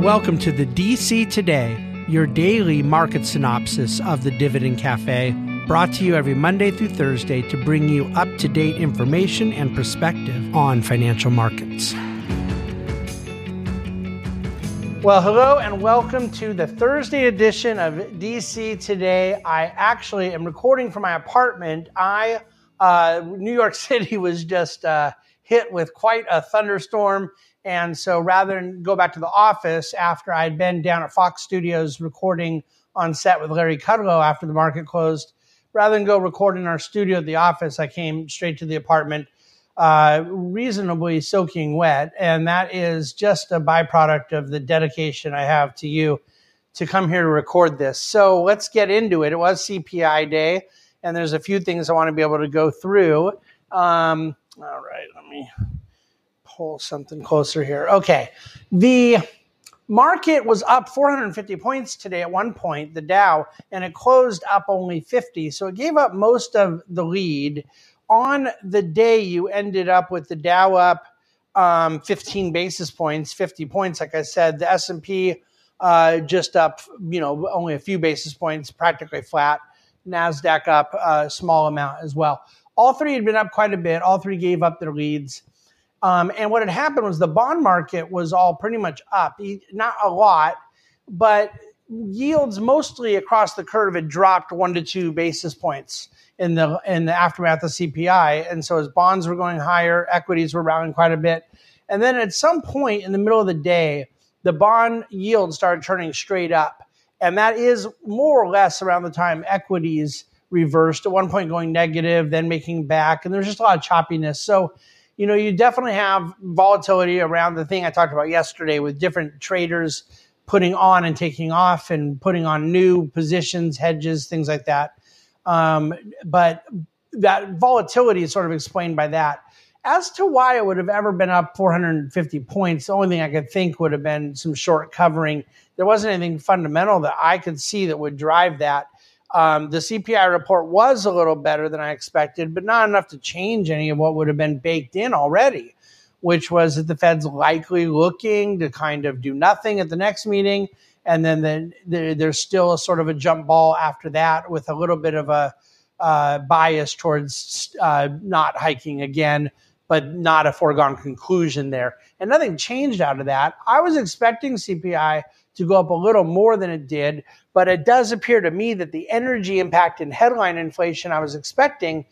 Welcome to the DC Today, your daily market synopsis of the Dividend Cafe, brought to you every Monday through Thursday to bring you up-to-date information and perspective on financial markets. Well, hello and welcome to the Thursday edition of DC Today. I actually am recording from my apartment. New York City was just hit with quite a thunderstorm. And so rather than go back to the office after I'd been down at Fox Studios recording on set with Larry Kudlow after the market closed, rather than go record in our studio at the office, I came straight to the apartment, reasonably soaking wet. And that is just a byproduct of the dedication I have to you to come here to record this. So let's get into it. It was CPI day, and there's a few things I want to be able to go through. All right, let me pull something closer here. Okay. The market was up 450 points today at one point, the Dow, and it closed up only 50. So it gave up most of the lead. On the day, you ended up with the Dow up 15 basis points, 50 points, like I said. The S&P just up, only a few basis points, practically flat. Nasdaq up a small amount as well. All three had been up quite a bit. All three gave up their leads. And what had happened was the bond market was all pretty much up. Not a lot, but yields mostly across the curve had dropped 1 to 2 basis points in the aftermath of CPI. And so as bonds were going higher, equities were rallying quite a bit. And then at some point in the middle of the day, the bond yield started turning straight up. And that is more or less around the time equities reversed, at one point going negative, then making back. And there's just a lot of choppiness. So you definitely have volatility around the thing I talked about yesterday with different traders putting on and taking off and putting on new positions, hedges, things like that. But that volatility is sort of explained by that. As to why it would have ever been up 450 points, the only thing I could think would have been some short covering. There wasn't anything fundamental that I could see that would drive that. The CPI report was a little better than I expected, but not enough to change any of what would have been baked in already, which was that the Fed's likely looking to kind of do nothing at the next meeting. And then there's still a sort of a jump ball after that with a little bit of a bias towards not hiking again, but not a foregone conclusion there. And nothing changed out of that. I was expecting CPI to go up a little more than it did, but it does appear to me that the energy impact and headline inflation I was expecting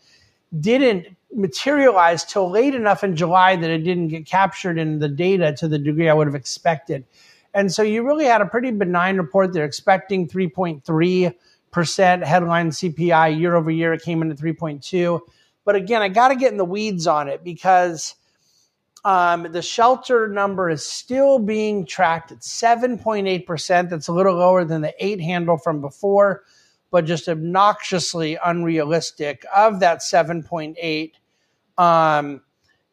didn't materialize till late enough in July that it didn't get captured in the data to the degree I would have expected. And so you really had a pretty benign report. They're expecting 3.3% headline CPI year over year. It came in at 3.2. But again, I got to get in the weeds on it because the shelter number is still being tracked at 7.8%. That's a little lower than the 8 handle from before, but just obnoxiously unrealistic. Of that 7.8,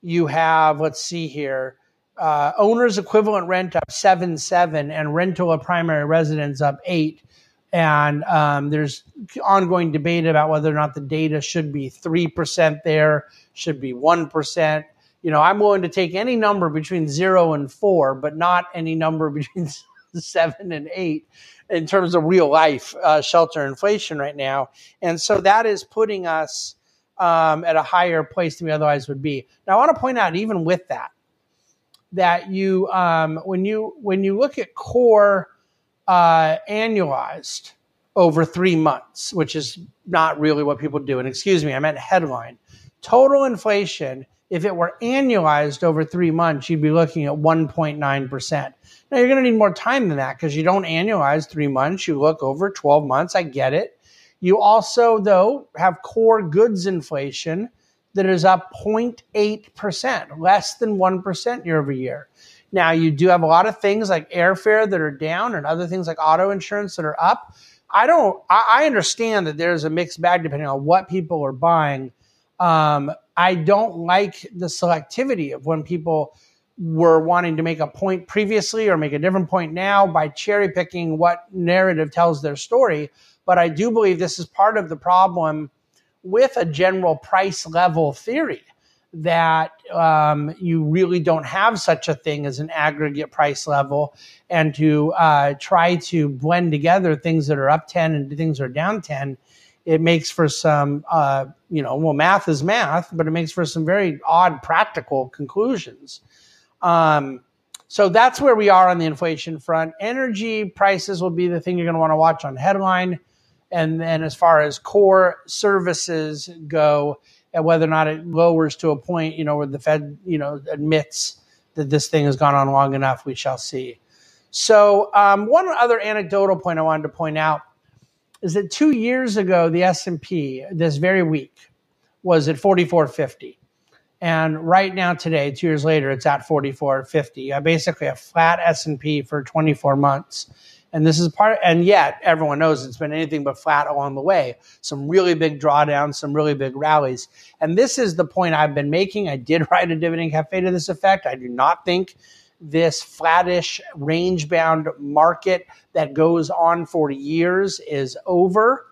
you have, let's see here, owner's equivalent rent up 7.7 and rental of primary residence up 8. And there's ongoing debate about whether or not the data should be 3% there, should be 1%. I'm willing to take any number between 0 and 4, but not any number between 7 and 8 in terms of real life shelter inflation right now. And so that is putting us at a higher place than we otherwise would be. Now, I want to point out, even with that you when you look at core annualized over 3 months, which is not really what people do. And excuse me, I meant headline total inflation. If it were annualized over 3 months, you'd be looking at 1.9%. Now, you're going to need more time than that because you don't annualize 3 months. You look over 12 months. I get it. You also, though, have core goods inflation that is up 0.8%, less than 1% year over year. Now, you do have a lot of things like airfare that are down and other things like auto insurance that are up. I understand that there's a mixed bag depending on what people are buying. I don't like the selectivity of when people were wanting to make a point previously or make a different point now by cherry picking what narrative tells their story. But I do believe this is part of the problem with a general price level theory that you really don't have such a thing as an aggregate price level, and to try to blend together things that are up 10 and things that are down 10, it makes for some, well, math is math, but it makes for some very odd practical conclusions. So that's where we are on the inflation front. Energy prices will be the thing you're going to want to watch on headline. And then as far as core services go, and whether or not it lowers to a point, where the Fed, admits that this thing has gone on long enough, we shall see. So one other anecdotal point I wanted to point out is that 2 years ago, the S&P this very week was at 4450. And right now today, 2 years later, it's at 4450. Basically a flat S&P for 24 months. And this is and yet everyone knows it's been anything but flat along the way. Some really big drawdowns, some really big rallies. And this is the point I've been making. I did write a Dividend Cafe to this effect. I do not think this flattish range-bound market that goes on for years is over.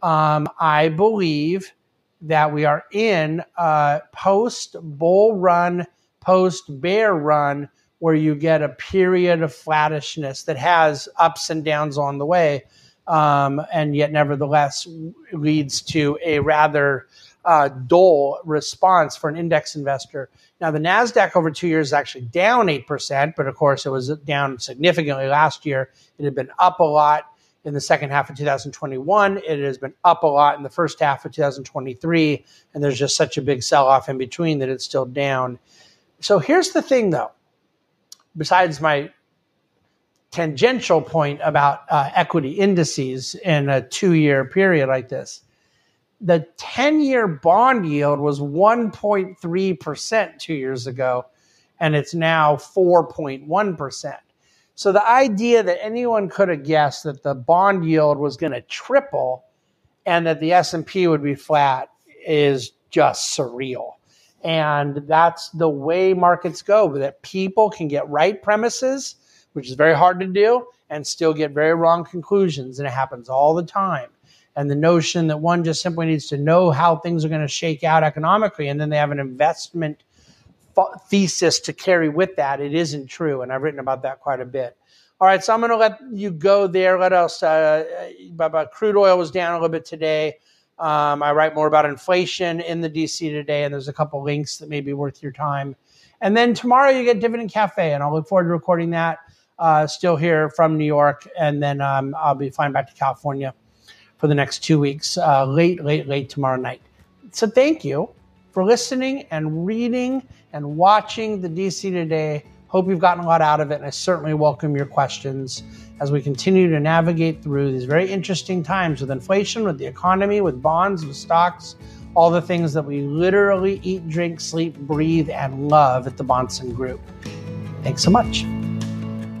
I believe that we are in a post-bull run, post-bear run, where you get a period of flattishness that has ups and downs on the way, and yet nevertheless leads to a rather dull response for an index investor. Now, the Nasdaq over 2 years is actually down 8%, but of course it was down significantly last year. It had been up a lot in the second half of 2021. It has been up a lot in the first half of 2023, and there's just such a big sell-off in between that it's still down. So here's the thing, though. Besides my tangential point about equity indices in a two-year period like this, the 10-year bond yield was 1.3% 2 years ago, and it's now 4.1%. So the idea that anyone could have guessed that the bond yield was going to triple and that the S&P would be flat is just surreal. And that's the way markets go, that people can get right premises, which is very hard to do, and still get very wrong conclusions. And it happens all the time. And the notion that one just simply needs to know how things are going to shake out economically, and then they have an investment thesis to carry with that, it isn't true. And I've written about that quite a bit. All right, so I'm going to let you go there. Let us, crude oil was down a little bit today. I write more about inflation in the DC Today, and there's a couple links that may be worth your time. And then tomorrow you get Dividend Cafe, and I'll look forward to recording that. Still here from New York, and then I'll be flying back to California for the next 2 weeks, late tomorrow night. So thank you for listening and reading and watching the DC Today. Hope you've gotten a lot out of it, and I certainly welcome your questions as we continue to navigate through these very interesting times with inflation, with the economy, with bonds, with stocks, all the things that we literally eat, drink, sleep, breathe, and love at the Bahnsen Group. Thanks so much.